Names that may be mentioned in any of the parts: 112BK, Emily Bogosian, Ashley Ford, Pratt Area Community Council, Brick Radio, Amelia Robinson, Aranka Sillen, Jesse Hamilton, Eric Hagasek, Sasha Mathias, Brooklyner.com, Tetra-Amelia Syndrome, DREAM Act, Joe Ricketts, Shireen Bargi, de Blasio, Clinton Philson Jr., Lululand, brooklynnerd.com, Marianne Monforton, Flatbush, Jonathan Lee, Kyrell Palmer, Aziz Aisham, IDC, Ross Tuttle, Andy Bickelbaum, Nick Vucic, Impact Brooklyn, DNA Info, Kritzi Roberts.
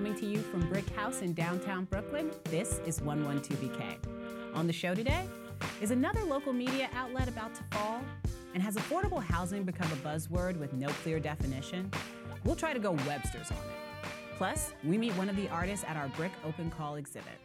Coming to you from Brick House in downtown Brooklyn, this is 112BK. On the show today, is another local media outlet about to fall? And has affordable housing become a buzzword with no clear definition? We'll try to go Webster's on it. Plus, we meet one of the artists at our Brick Open Call exhibit.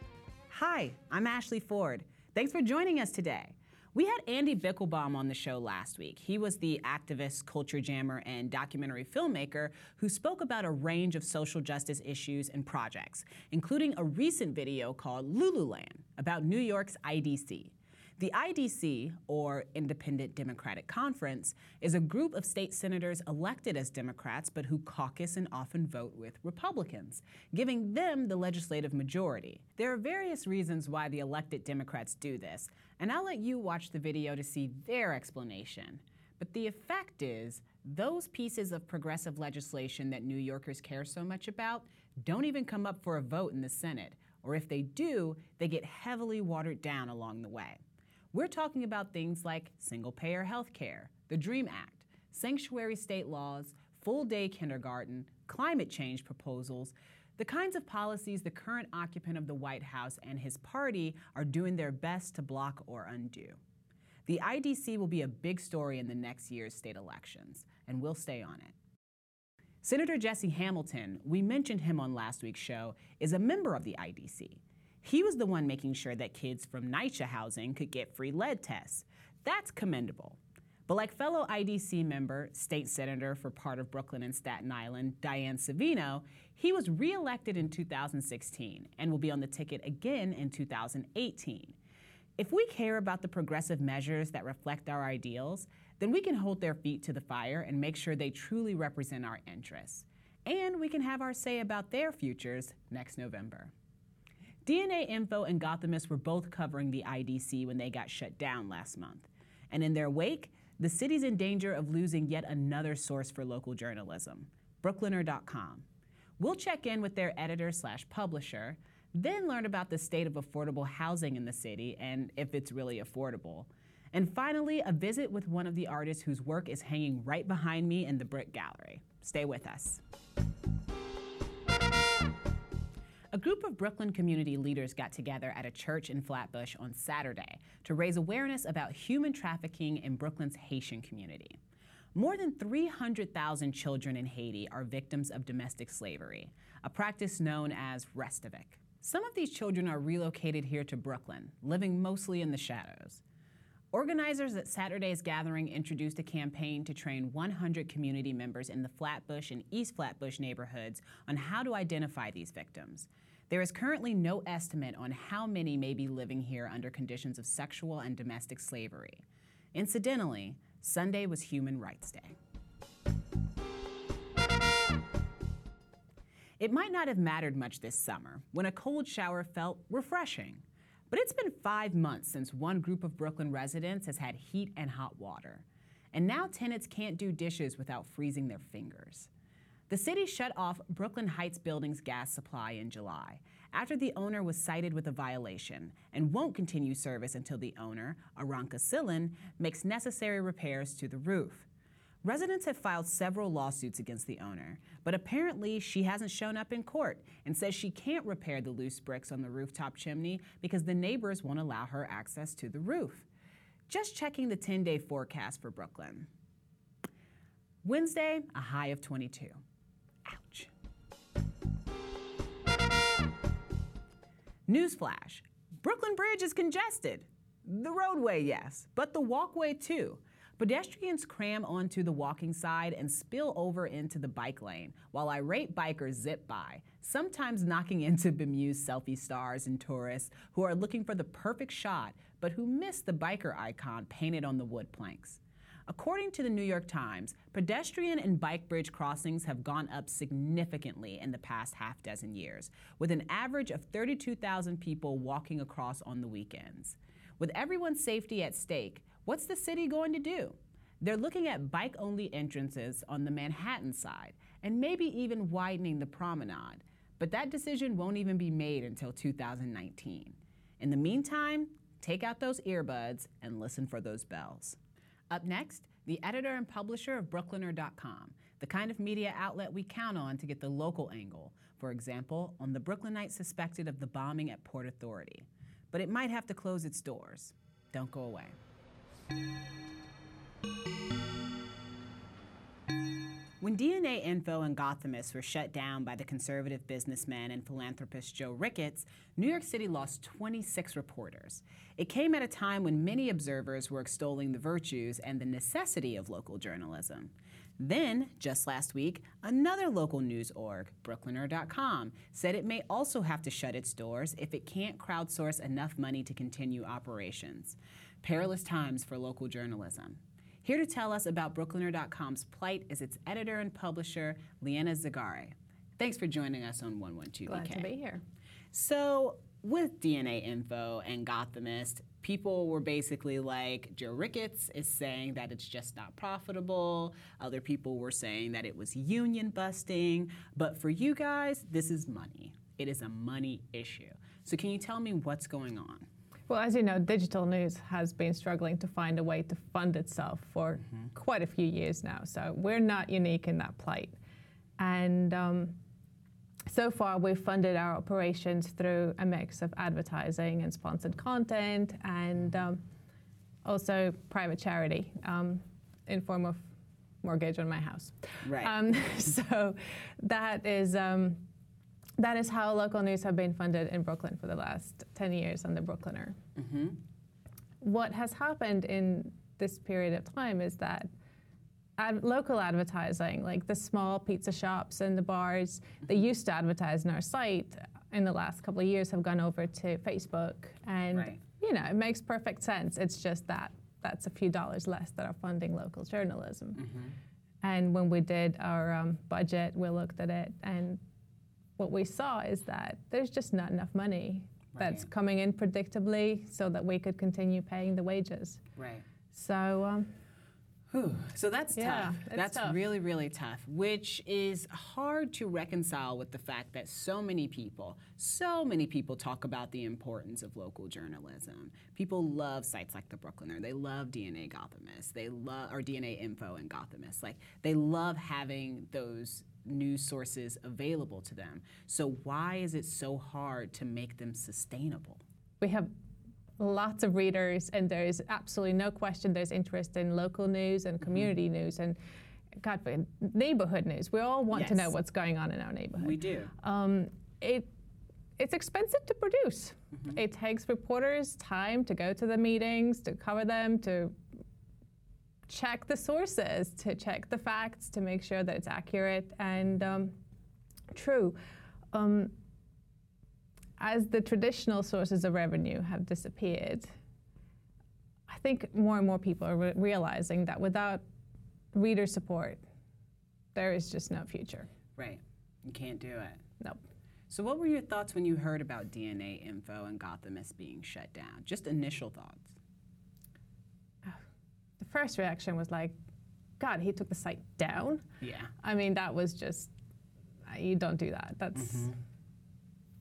Hi, I'm Ashley Ford. Thanks for joining us today. We had Andy Bickelbaum on the show last week. He was the activist, culture jammer, and documentary filmmaker who spoke about a range of social justice issues and projects, including a recent video called Lululand about New York's IDC. The IDC, or Independent Democratic Conference, is a group of state senators elected as Democrats but who caucus and often vote with Republicans, giving them the legislative majority. There are various reasons why the elected Democrats do this, and I'll let you watch the video to see their explanation. But the effect is, those pieces of progressive legislation that New Yorkers care so much about don't even come up for a vote in the Senate, or if they do, they get heavily watered down along the way. We're talking about things like single-payer health care, the DREAM Act, sanctuary state laws, full-day kindergarten, climate change proposals, the kinds of policies the current occupant of the White House and his party are doing their best to block or undo. The IDC will be a big story in the next year's state elections, and we'll stay on it. Senator Jesse Hamilton, we mentioned him on last week's show, is a member of the IDC. He was the one making sure that kids from NYCHA housing could get free lead tests. That's commendable. But like fellow IDC member, state senator for part of Brooklyn and Staten Island, Diane Savino, he was reelected in 2016 and will be on the ticket again in 2018. If we care about the progressive measures that reflect our ideals, then we can hold their feet to the fire and make sure they truly represent our interests. And we can have our say about their futures next November. DNA Info and Gothamist were both covering the IDC when they got shut down last month. And in their wake, the city's in danger of losing yet another source for local journalism, Brooklyner.com. We'll check in with their editor/publisher, then learn about the state of affordable housing in the city and if it's really affordable. And finally, a visit with one of the artists whose work is hanging right behind me in the Brick Gallery. Stay with us. A group of Brooklyn community leaders got together at a church in Flatbush on Saturday to raise awareness about human trafficking in Brooklyn's Haitian community. More than 300,000 children in Haiti are victims of domestic slavery, a practice known as restavik. Some of these children are relocated here to Brooklyn, living mostly in the shadows. Organizers at Saturday's gathering introduced a campaign to train 100 community members in the Flatbush and East Flatbush neighborhoods on how to identify these victims. There is currently no estimate on how many may be living here under conditions of sexual and domestic slavery. Incidentally, Sunday was Human Rights Day. It might not have mattered much this summer when a cold shower felt refreshing. But it's been 5 months since one group of Brooklyn residents has had heat and hot water. And now tenants can't do dishes without freezing their fingers. The city shut off Brooklyn Heights Building's gas supply in July after the owner was cited with a violation and won't continue service until the owner, Aranka Sillen, makes necessary repairs to the roof. Residents have filed several lawsuits against the owner, but apparently she hasn't shown up in court and says she can't repair the loose bricks on the rooftop chimney because the neighbors won't allow her access to the roof. Just checking the 10-day forecast for Brooklyn. Wednesday, a high of 22. Ouch. Newsflash, Brooklyn Bridge is congested. The roadway, yes, but the walkway too. Pedestrians cram onto the walking side and spill over into the bike lane, while irate bikers zip by, sometimes knocking into bemused selfie stars and tourists who are looking for the perfect shot, but who miss the biker icon painted on the wood planks. According to the New York Times, pedestrian and bike bridge crossings have gone up significantly in the past half dozen years, with an average of 32,000 people walking across on the weekends. With everyone's safety at stake, what's the city going to do? They're looking at bike-only entrances on the Manhattan side and maybe even widening the promenade, but that decision won't even be made until 2019. In the meantime, take out those earbuds and listen for those bells. Up next, the editor and publisher of Brooklyner.com, the kind of media outlet we count on to get the local angle, for example, on the Brooklynite suspected of the bombing at Port Authority. But it might have to close its doors. Don't go away. When DNA Info and Gothamist were shut down by the conservative businessman and philanthropist Joe Ricketts, New York City lost 26 reporters. It came at a time when many observers were extolling the virtues and the necessity of local journalism. Then, just last week, another local news org, Brooklyner.com, said it may also have to shut its doors if it can't crowdsource enough money to continue operations. Perilous times for local journalism. Here to tell us about Brooklyner.com's plight is its editor and publisher, Leanna Zagare. Thanks for joining us on 112BK. Glad to be here. So, with DNA Info and Gothamist, people were basically like, Joe Ricketts is saying that it's just not profitable. Other people were saying that it was union busting. But for you guys, this is money. It is a money issue. So can you tell me what's going on? Well, as you know, digital news has been struggling to find a way to fund itself for quite a few years now. So we're not unique in that plight. And so far, we've funded our operations through a mix of advertising and sponsored content and also private charity in form of mortgage on my house. Right. So that is how local news have been funded in Brooklyn for the last 10 years on the Brooklyner. Mm-hmm. What has happened in this period of time is that local advertising, like the small pizza shops and the bars that used to advertise on our site in the last couple of years have gone over to Facebook. And, you know, it makes perfect sense. It's just that that's a few dollars less that are funding local journalism. Mm-hmm. And when we did our budget, we looked at it. And what we saw is that there's just not enough money that's coming in predictably so that we could continue paying the wages. Right. So... So that's tough. That's tough. Really, really tough, which is hard to reconcile with the fact that so many people talk about the importance of local journalism. People love sites like the Brooklyner. They love DNA Gothamist. They love or DNA Info and Gothamist. Like they love having those news sources available to them. So why is it so hard to make them sustainable? We have lots of readers, and there's absolutely no question there's interest in local news and community news and, God forbid, neighborhood news. We all want to know what's going on in our neighborhood. We do. It's expensive to produce. Mm-hmm. It takes reporters time to go to the meetings, to cover them, to check the sources, to check the facts, to make sure that it's accurate and true. As the traditional sources of revenue have disappeared, I think more and more people are realizing that without reader support, there is just no future. Right. You can't do it. Nope. So what were your thoughts when you heard about DNA Info and Gothamist being shut down? Just initial thoughts. The first reaction was like, God, he took the site down? Yeah. I mean, that was just, you don't do that.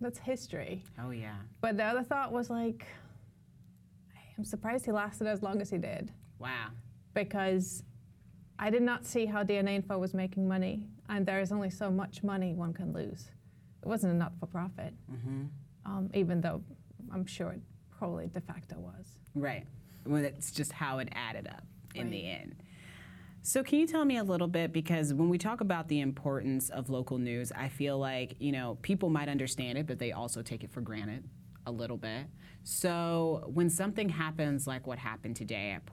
That's history. Oh, yeah. But the other thought was like, I'm surprised he lasted as long as he did. Wow. Because I did not see how DNA Info was making money, and there is only so much money one can lose. It wasn't a not-for-profit, even though I'm sure it probably de facto was. Right. Well, that's just how it added up in the end. So can you tell me a little bit, because when we talk about the importance of local news, I feel like, you know, people might understand it, but they also take it for granted a little bit. So when something happens like what happened today at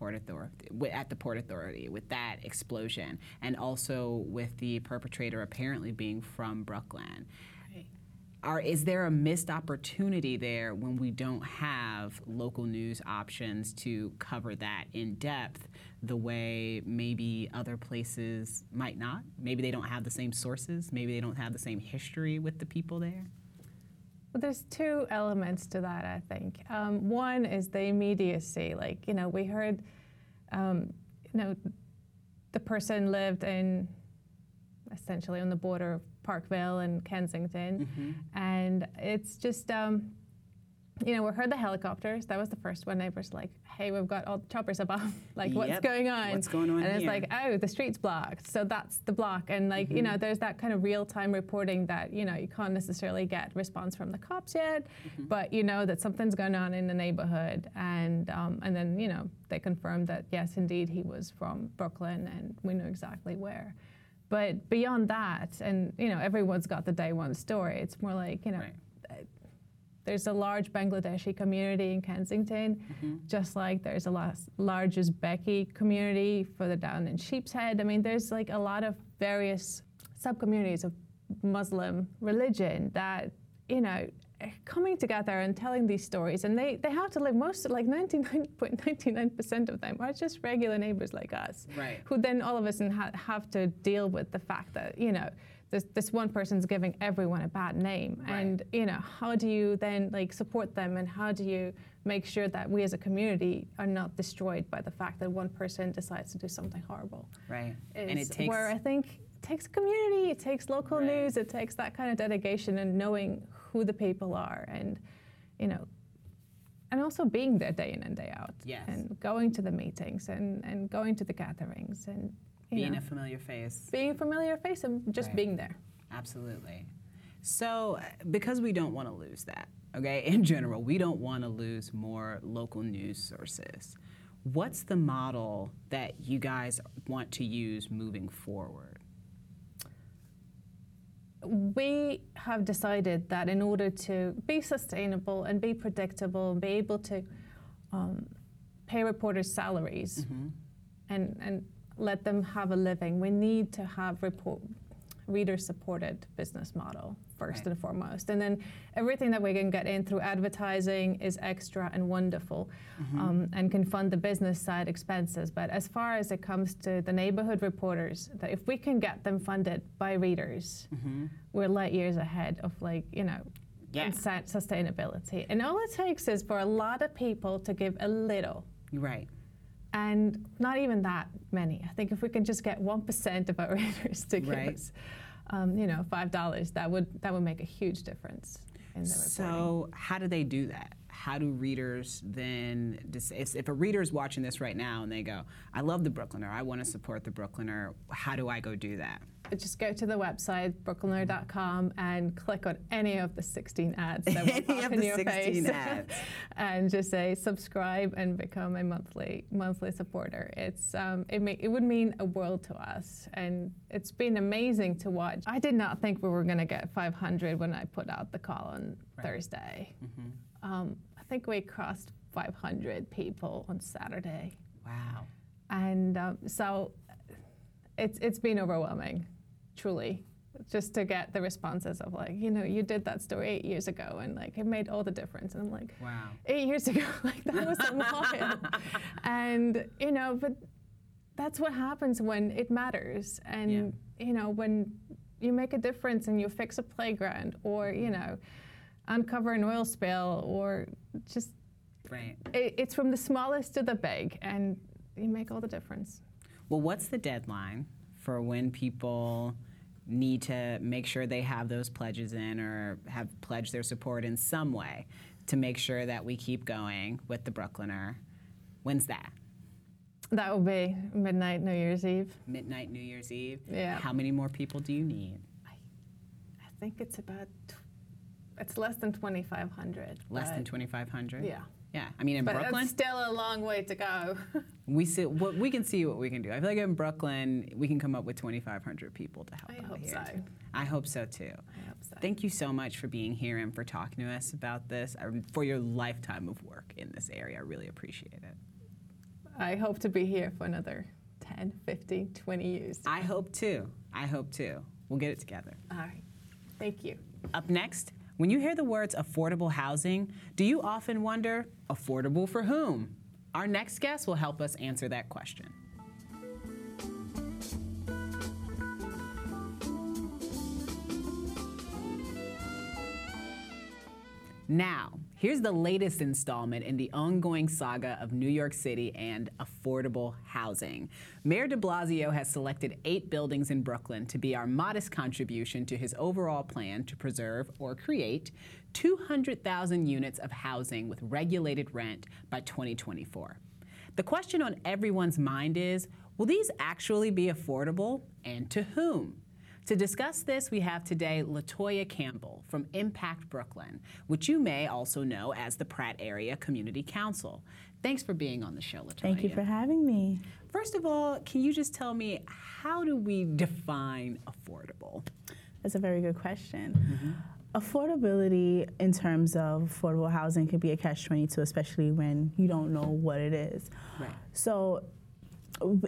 the Port Authority with that explosion, and also with the perpetrator apparently being from Brooklyn, is there a missed opportunity there when we don't have local news options to cover that in depth the way maybe other places might not? Maybe they don't have the same sources. Maybe they don't have the same history with the people there. Well, there's two elements to that, I think. One is the immediacy. Like, you know, we heard, the person lived in essentially on the border of Parkville and Kensington, and it's just you know, we heard the helicopters. That was the first one. Neighbors like, hey, we've got all the choppers above. Like, what's going on? What's going on here? And it's like, oh, the street's blocked. So that's the block. And, like, you know, there's that kind of real-time reporting that, you know, you can't necessarily get response from the cops yet, but you know that something's going on in the neighborhood. And then, you know, they confirmed that, yes, indeed, he was from Brooklyn, and we know exactly where. But beyond that, and, you know, everyone's got the day one story. It's more like, you know, there's a large Bangladeshi community in Kensington, just like there's a large Uzbeki community further down in Sheepshead. I mean, there's like a lot of various sub-communities of Muslim religion that, you know, are coming together and telling these stories. And they have to live, most of, like 99.99% of them are just regular neighbors like us, who then all of a sudden have to deal with the fact that, you know, this one person's giving everyone a bad name. And, you know, how do you then, like, support them, and how do you make sure that we as a community are not destroyed by the fact that one person decides to do something horrible? And it takes... Where I think it takes community, it takes local news, it takes that kind of dedication and knowing who the people are, and, you know, and also being there day in and day out. And going to the meetings and going to the gatherings and... Being a familiar face. Being a familiar face and just being there. Absolutely. So, because we don't want to lose that, okay, in general, we don't want to lose more local news sources. What's the model that you guys want to use moving forward? We have decided that in order to be sustainable and be predictable and be able to pay reporters salaries and let them have a living, we need to have reader-supported business model first and foremost. And then everything that we can get in through advertising is extra and wonderful and can fund the business side expenses. But as far as it comes to the neighborhood reporters, that if we can get them funded by readers, we're light years ahead of, like, you know, sustainability. And all it takes is for a lot of people to give a little. And not even that many. I think if we can just get 1% of our readers to give us, you know, $5, that would make a huge difference in the reporting. So how do they do that? How do readers then, if a reader is watching this right now and they go, I love the Brooklyner, I want to support the Brooklyner, how do I go do that? Just go to the website, brooklynnerd.com, and click on any of the 16 ads that will pop in your face. And just say, subscribe and become a monthly supporter. It's it would mean a world to us. And it's been amazing to watch. I did not think we were going to get 500 when I put out the call on Thursday. I think we crossed 500 people on Saturday. Wow. And so it's been overwhelming, truly, just to get the responses of, like, you know, you did that story 8 years ago, and, like, it made all the difference. And I'm like, wow, 8 years ago, like, that was a lot. And, you know, but that's what happens when it matters. And, you know, when you make a difference and you fix a playground, or, you know, uncover an oil spill, or just, it's from the smallest to the big, and you make all the difference. Well, what's the deadline for when people need to make sure they have those pledges in, or have pledged their support in some way, to make sure that we keep going with the Brooklyner? When's that? That will be midnight New Year's Eve. Midnight New Year's Eve? Yeah. How many more people do you need? I think it's about, it's less than 2,500. Less than 2,500? Yeah. Yeah, I mean, in Brooklyn, it's still a long way to go. We can see what we can do. I feel like in Brooklyn, we can come up with 2,500 people to help out here. I hope so too. Thank you so much for being here and for talking to us about this, for your lifetime of work in this area. I really appreciate it. I hope to be here for another 10, 15, 20 years. I hope too. I hope too. We'll get it together. All right. Thank you. Up next. When you hear the words affordable housing, do you often wonder, affordable for whom? Our next guest will help us answer that question. Now, here's the latest installment in the ongoing saga of New York City and affordable affordable housing. Mayor de Blasio has selected 8 buildings in Brooklyn to be our modest contribution to his overall plan to preserve or create 200,000 units of housing with regulated rent by 2024. The question on everyone's mind is, will these actually be affordable, and to whom? To discuss this, we have today LaToya Campbell from Impact Brooklyn, which you may also know as the Pratt Area Community Council. Thanks for being on the show, LaToya. Thank you for having me. First of all, can you just tell me, how do we define affordable? That's a very good question. Mm-hmm. Affordability in terms of affordable housing can be a catch-22, especially when you don't know what it is. Right. So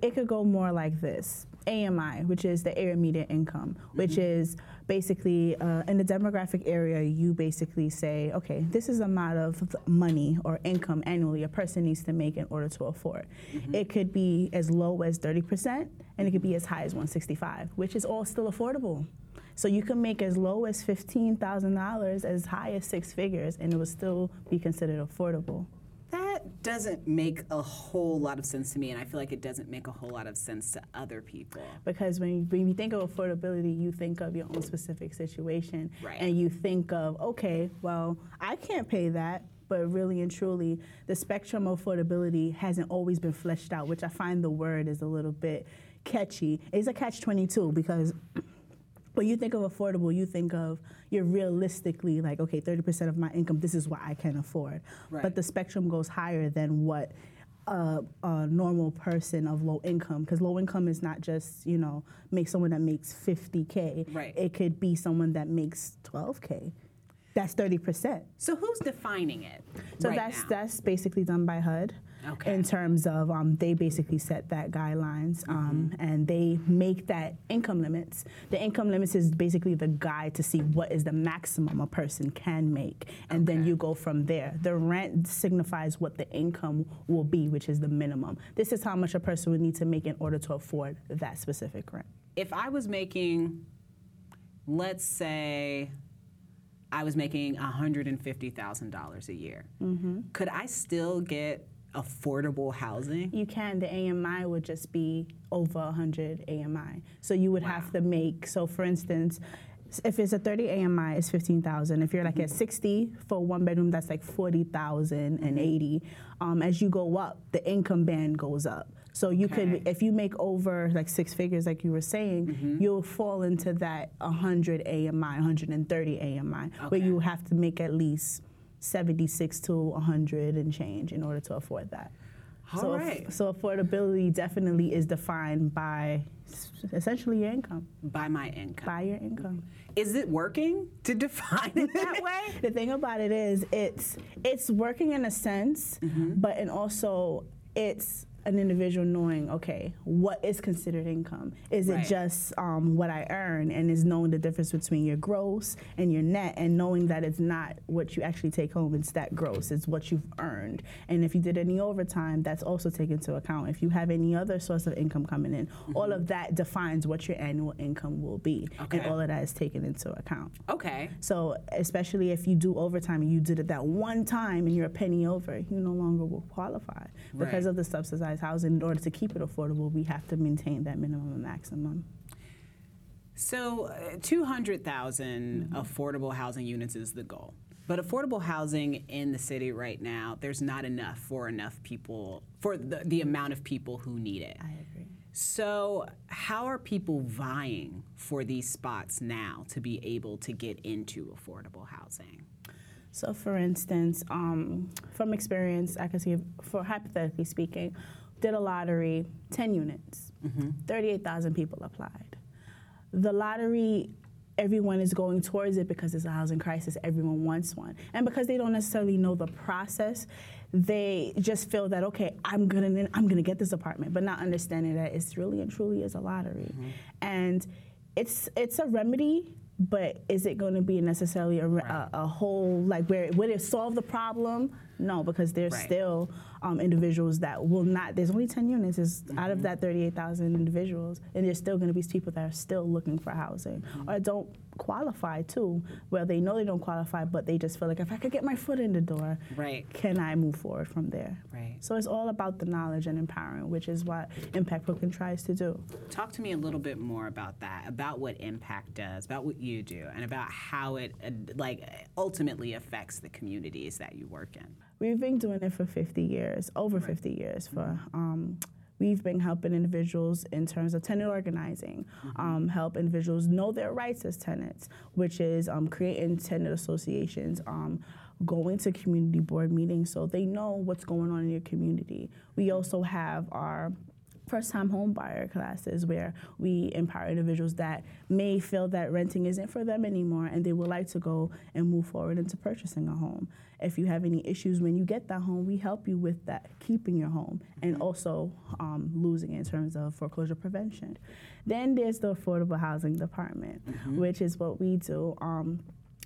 it could go more like this. AMI, which is the area median income, which is basically in the demographic area, you basically say, okay, this is the amount of money or income annually a person needs to make in order to afford. It could be as low as 30%, and it could be as high as 165, which is all still affordable. So you can make as low as $15,000, as high as 6 figures, and it will still be considered affordable. That doesn't make a whole lot of sense to me, and I feel like it doesn't make a whole lot of sense to other people. Because when you think of affordability, you think of your own specific situation, right, and you think of, okay, well, I can't pay that, but really and truly, the spectrum of affordability hasn't always been fleshed out, which I find the word is a little bit catchy. It's a catch-22 because when you think of affordable, you think of you're realistically like, okay, 30% of my income, this is what I can afford. Right. But the spectrum goes higher than what a normal person of low income, because low income is not just, you know, make someone that makes 50K. Right. It could be someone that makes 12K. That's 30%. So who's defining it? So right that's basically done by HUD. Okay. In terms of, they basically set that guidelines, and they make that income limits. The income limits is basically the guide to see what is the maximum a person can make, and then you go from there. The rent signifies what the income will be, which is the minimum. This is how much a person would need to make in order to afford that specific rent. If I was making, let's say, $150,000 a year, could I still get affordable housing? You can. The AMI would just be over 100 AMI. So you would have to make, so for instance, if it's a 30 AMI, it's $15,000. If you're like at 60 for 1 bedroom, that's like $40,000 and 80. As you go up, the income band goes up. So you could, if you make over like 6 figures, like you were saying, you'll fall into that 100 AMI, 130 AMI, where you have to make at least 76 to 100 and change in order to afford that. So affordability definitely is defined by essentially your income. By my income. By your income. Is it working to define it that way? The thing about it is it's working in a sense, but and also it's an individual knowing, okay, what is considered income? Is it just what I earn? And is knowing the difference between your gross and your net, and knowing that it's not what you actually take home, it's that gross, it's what you've earned. And if you did any overtime, that's also taken into account. If you have any other source of income coming in, all of that defines what your annual income will be. And all of that is taken into account. Okay. So especially if you do overtime and you did it that one time and you're a penny over, you no longer will qualify. Because of the subsidized housing, in order to keep it affordable, we have to maintain that minimum and maximum. So 200,000 affordable housing units is the goal. But affordable housing in the city right now, there's not enough for people, for the amount of people who need it. I agree. So how are people vying for these spots now to be able to get into affordable housing? So for instance, from experience, I can see, for hypothetically speaking, did a lottery, 10 units, 38,000 people applied. The lottery, everyone is going towards it because it's a housing crisis, everyone wants one. And because they don't necessarily know the process, they just feel that, okay, I'm gonna get this apartment, but not understanding that it's really and truly is a lottery. And it's a remedy, but is it going to be necessarily a whole, like, where would it solve the problem? No, because there's still individuals that will not. There's only 10 units out of that 38,000 individuals, and there's still going to be people that are still looking for housing or don't qualify too. Well, they know they don't qualify, but they just feel like if I could get my foot in the door, can I move forward from there? Right. So it's all about the knowledge and empowering, which is what Impact Brooklyn tries to do. Talk to me a little bit more about that, about what Impact does, about what you do, and about how it ultimately affects the communities that you work in. We've been doing it for 50 years, over 50 years. We've been helping individuals in terms of tenant organizing, help individuals know their rights as tenants, which is creating tenant associations, going to community board meetings so they know what's going on in your community. We also have our first-time home buyer classes where we empower individuals that may feel that renting isn't for them anymore and they would like to go and move forward into purchasing a home. If you have any issues when you get that home, we help you with that, keeping your home, and also losing in terms of foreclosure prevention. Then there's the Affordable Housing Department, which is what we do.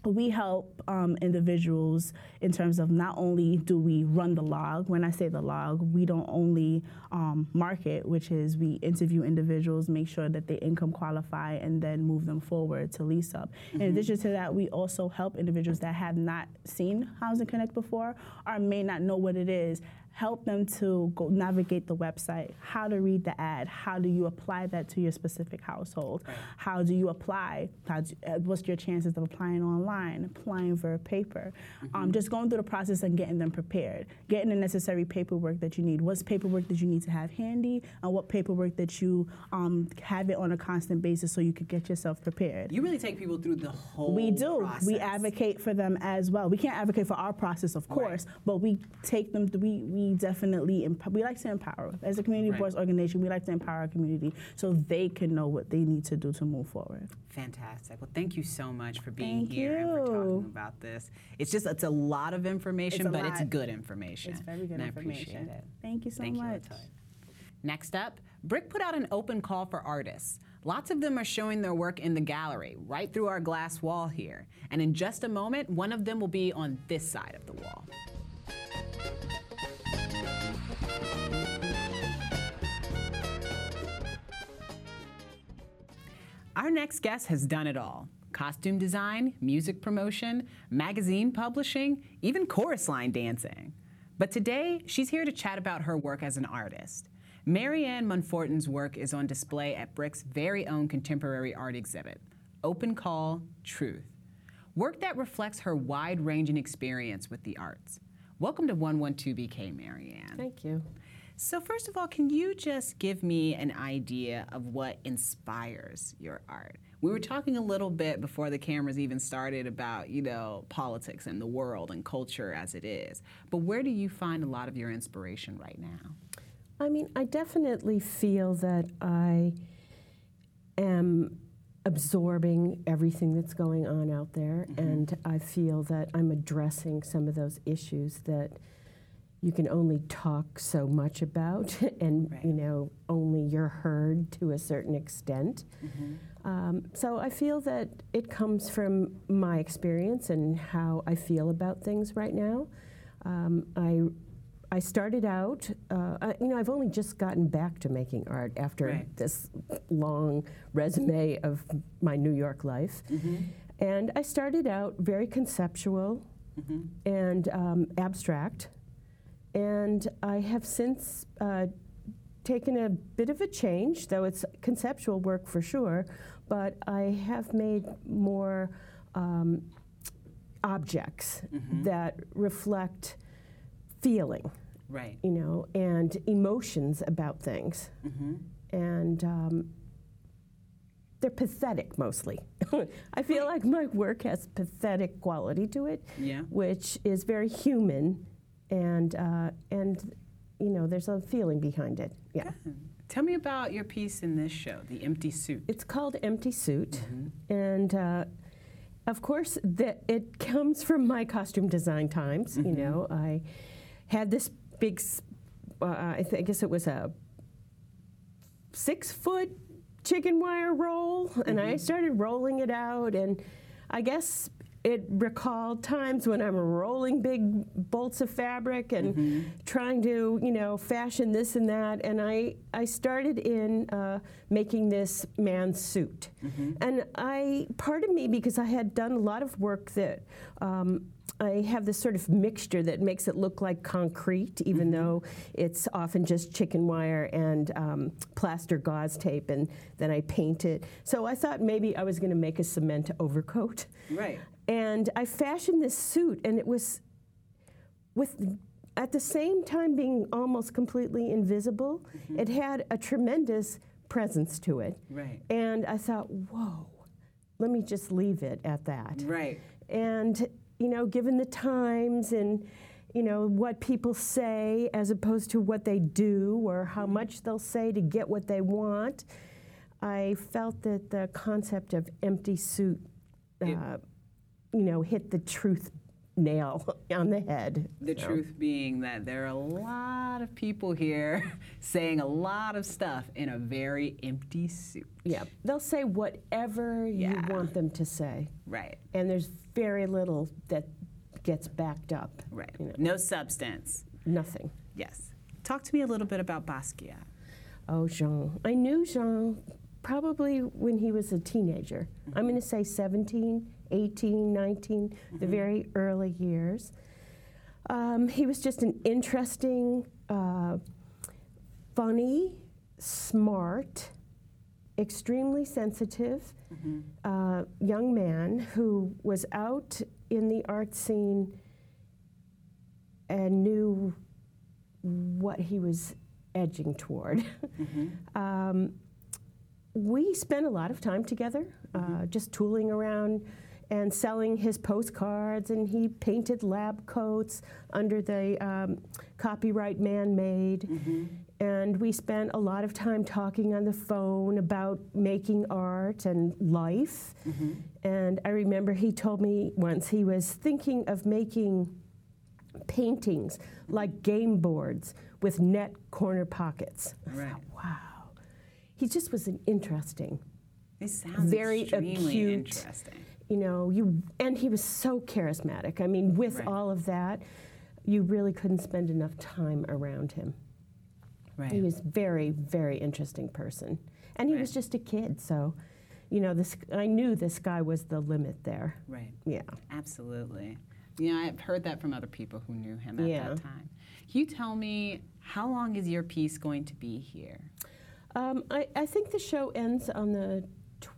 We help individuals in terms of not only do we run the log. When I say the log, we don't only market, which is we interview individuals, make sure that they income qualify, and then move them forward to lease up. In addition to that, we also help individuals that have not seen Housing Connect before or may not know what it is, help them to go navigate the website, how to read the ad, how do you apply that to your specific household, how do you apply, what's your chances of applying online, applying for paper, just going through the process and getting them prepared, getting the necessary paperwork that you need, what's paperwork that you need to have handy, and what paperwork that you have it on a constant basis so you could get yourself prepared. You really take people through the whole process. We do. We advocate for them as well. We can't advocate for our process, of course, but we take them, we like to empower. As a community boards organization, we like to empower our community so they can know what they need to do to move forward. Fantastic. Well, thank you so much for being here and for talking about this. It's a lot of information, but it's good information. It's very good information. I appreciate it. Thank you so much. Next up, Brick put out an open call for artists. Lots of them are showing their work in the gallery, right through our glass wall here. And in just a moment, one of them will be on this side of the wall. Our next guest has done it all. Costume design, music promotion, magazine publishing, even chorus line dancing. But today, she's here to chat about her work as an artist. Marianne Monforton's work is on display at Brick's very own contemporary art exhibit, Open Call, Truth. Work that reflects her wide-ranging experience with the arts. Welcome to 112BK, Marianne. Thank you. So first of all, can you just give me an idea of what inspires your art? We were talking a little bit before the cameras even started about, politics and the world and culture as it is. But where do you find a lot of your inspiration right now? I mean, I definitely feel that I am absorbing everything that's going on out there, and I feel that I'm addressing some of those issues that you can only talk so much about, and only you're heard to a certain extent. So I feel that it comes from my experience and how I feel about things right now. I started out, I've only just gotten back to making art after this long resume of my New York life. And I started out very conceptual and abstract. And I have since taken a bit of a change, though it's conceptual work for sure, but I have made more objects that reflect feeling, and emotions about things. And they're pathetic mostly. I feel like my work has pathetic quality to it, which is very human. And there's a feeling behind it. Yeah. Good. Tell me about your piece in this show, The Empty Suit. It's called Empty Suit, and of course it comes from my costume design times. I had this big, I guess it was a 6-foot chicken wire roll, and I started rolling it out, and I guess It recalled times when I'm rolling big bolts of fabric and trying to, you know, fashion this and that. And I started in making this man's suit. And part of me, because I had done a lot of work that I have this sort of mixture that makes it look like concrete, even though it's often just chicken wire and plaster gauze tape, and then I paint it. So I thought maybe I was going to make a cement overcoat. Right. And I fashioned this suit, and it was, at the same time being almost completely invisible, it had a tremendous presence to it. Right. And I thought, whoa, let me just leave it at that. Right. And you know, given the times and, you know, what people say as opposed to what they do or how much they'll say to get what they want, I felt that the concept of empty suit, you know, hit the truth nail on the head. The truth being that there are a lot of people here saying a lot of stuff in a very empty suit. Yeah, they'll say whatever you want them to say. Right. And there's very little that gets backed up. Right. You know. No substance. Nothing. Yes. Talk to me a little bit about Basquiat. Oh, Jean. I knew Jean probably when he was a teenager. I'm going to say 17. 18, 19, the very early years. He was just an interesting, funny, smart, extremely sensitive young man who was out in the art scene and knew what he was edging toward. We spent a lot of time together, just tooling around and selling his postcards, and he painted lab coats under the copyright man-made. And we spent a lot of time talking on the phone about making art and life. And I remember he told me once he was thinking of making paintings like game boards with net corner pockets. Right. I thought, wow. He just was an interesting, very extremely acute, interesting. You know, and he was so charismatic. I mean, with all of that, you really couldn't spend enough time around him. Right. He was very, very interesting person. And he was just a kid, so, you know, I knew the sky was the limit there. Right. Yeah. Absolutely. You know, I've heard that from other people who knew him at that time. Can you tell me, how long is your piece going to be here? I think the show ends on the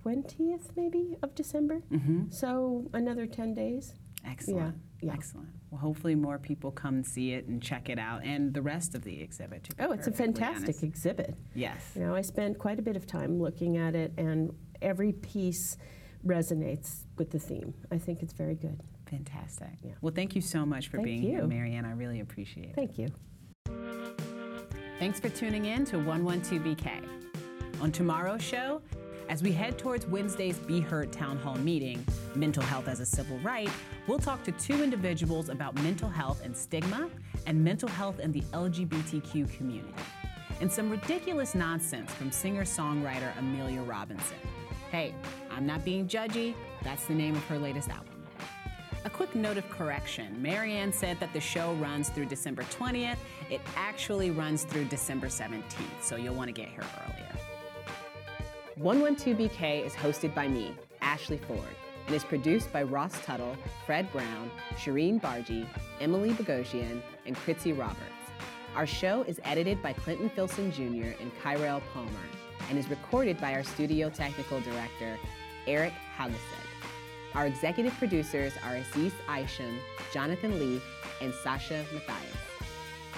20th, maybe, of December. So another 10 days. Excellent. Yeah. Excellent. Well, hopefully more people come and see it and check it out, and the rest of the exhibit. Oh, it's a fantastic exhibit. Yes. You know, I spent quite a bit of time looking at it, and every piece resonates with the theme. I think it's very good. Fantastic. Yeah. Well, thank you so much for being here, Marianne. I really appreciate it. Thank you. Thanks for tuning in to 112BK. On tomorrow's show, as we head towards Wednesday's Be Heard Town Hall meeting, Mental Health as a Civil Right, we'll talk to two individuals about mental health and stigma, and mental health in the LGBTQ community, and some ridiculous nonsense from singer-songwriter Amelia Robinson. Hey, I'm not being judgy. That's the name of her latest album. A quick note of correction. Marianne said that the show runs through December 20th. It actually runs through December 17th, so you'll want to get here earlier. 112BK is hosted by me, Ashley Ford, and is produced by Ross Tuttle, Fred Brown, Shireen Bargi, Emily Bogosian, and Kritzi Roberts. Our show is edited by Clinton Philson Jr. and Kyrell Palmer, and is recorded by our studio technical director, Eric Hagasek. Our executive producers are Aziz Aisham, Jonathan Lee, and Sasha Mathias.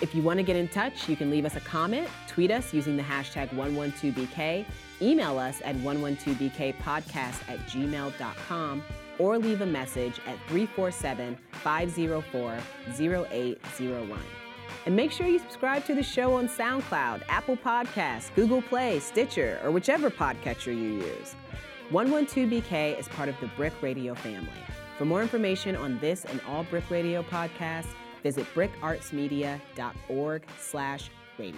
If you want to get in touch, you can leave us a comment, tweet us using the hashtag 112BK, email us at 112bkpodcast@gmail.com, or leave a message at 347-504-0801. And make sure you subscribe to the show on SoundCloud, Apple Podcasts, Google Play, Stitcher, or whichever podcatcher you use. 112BK is part of the Brick Radio family. For more information on this and all Brick Radio podcasts, visit brickartsmedia.org/radio.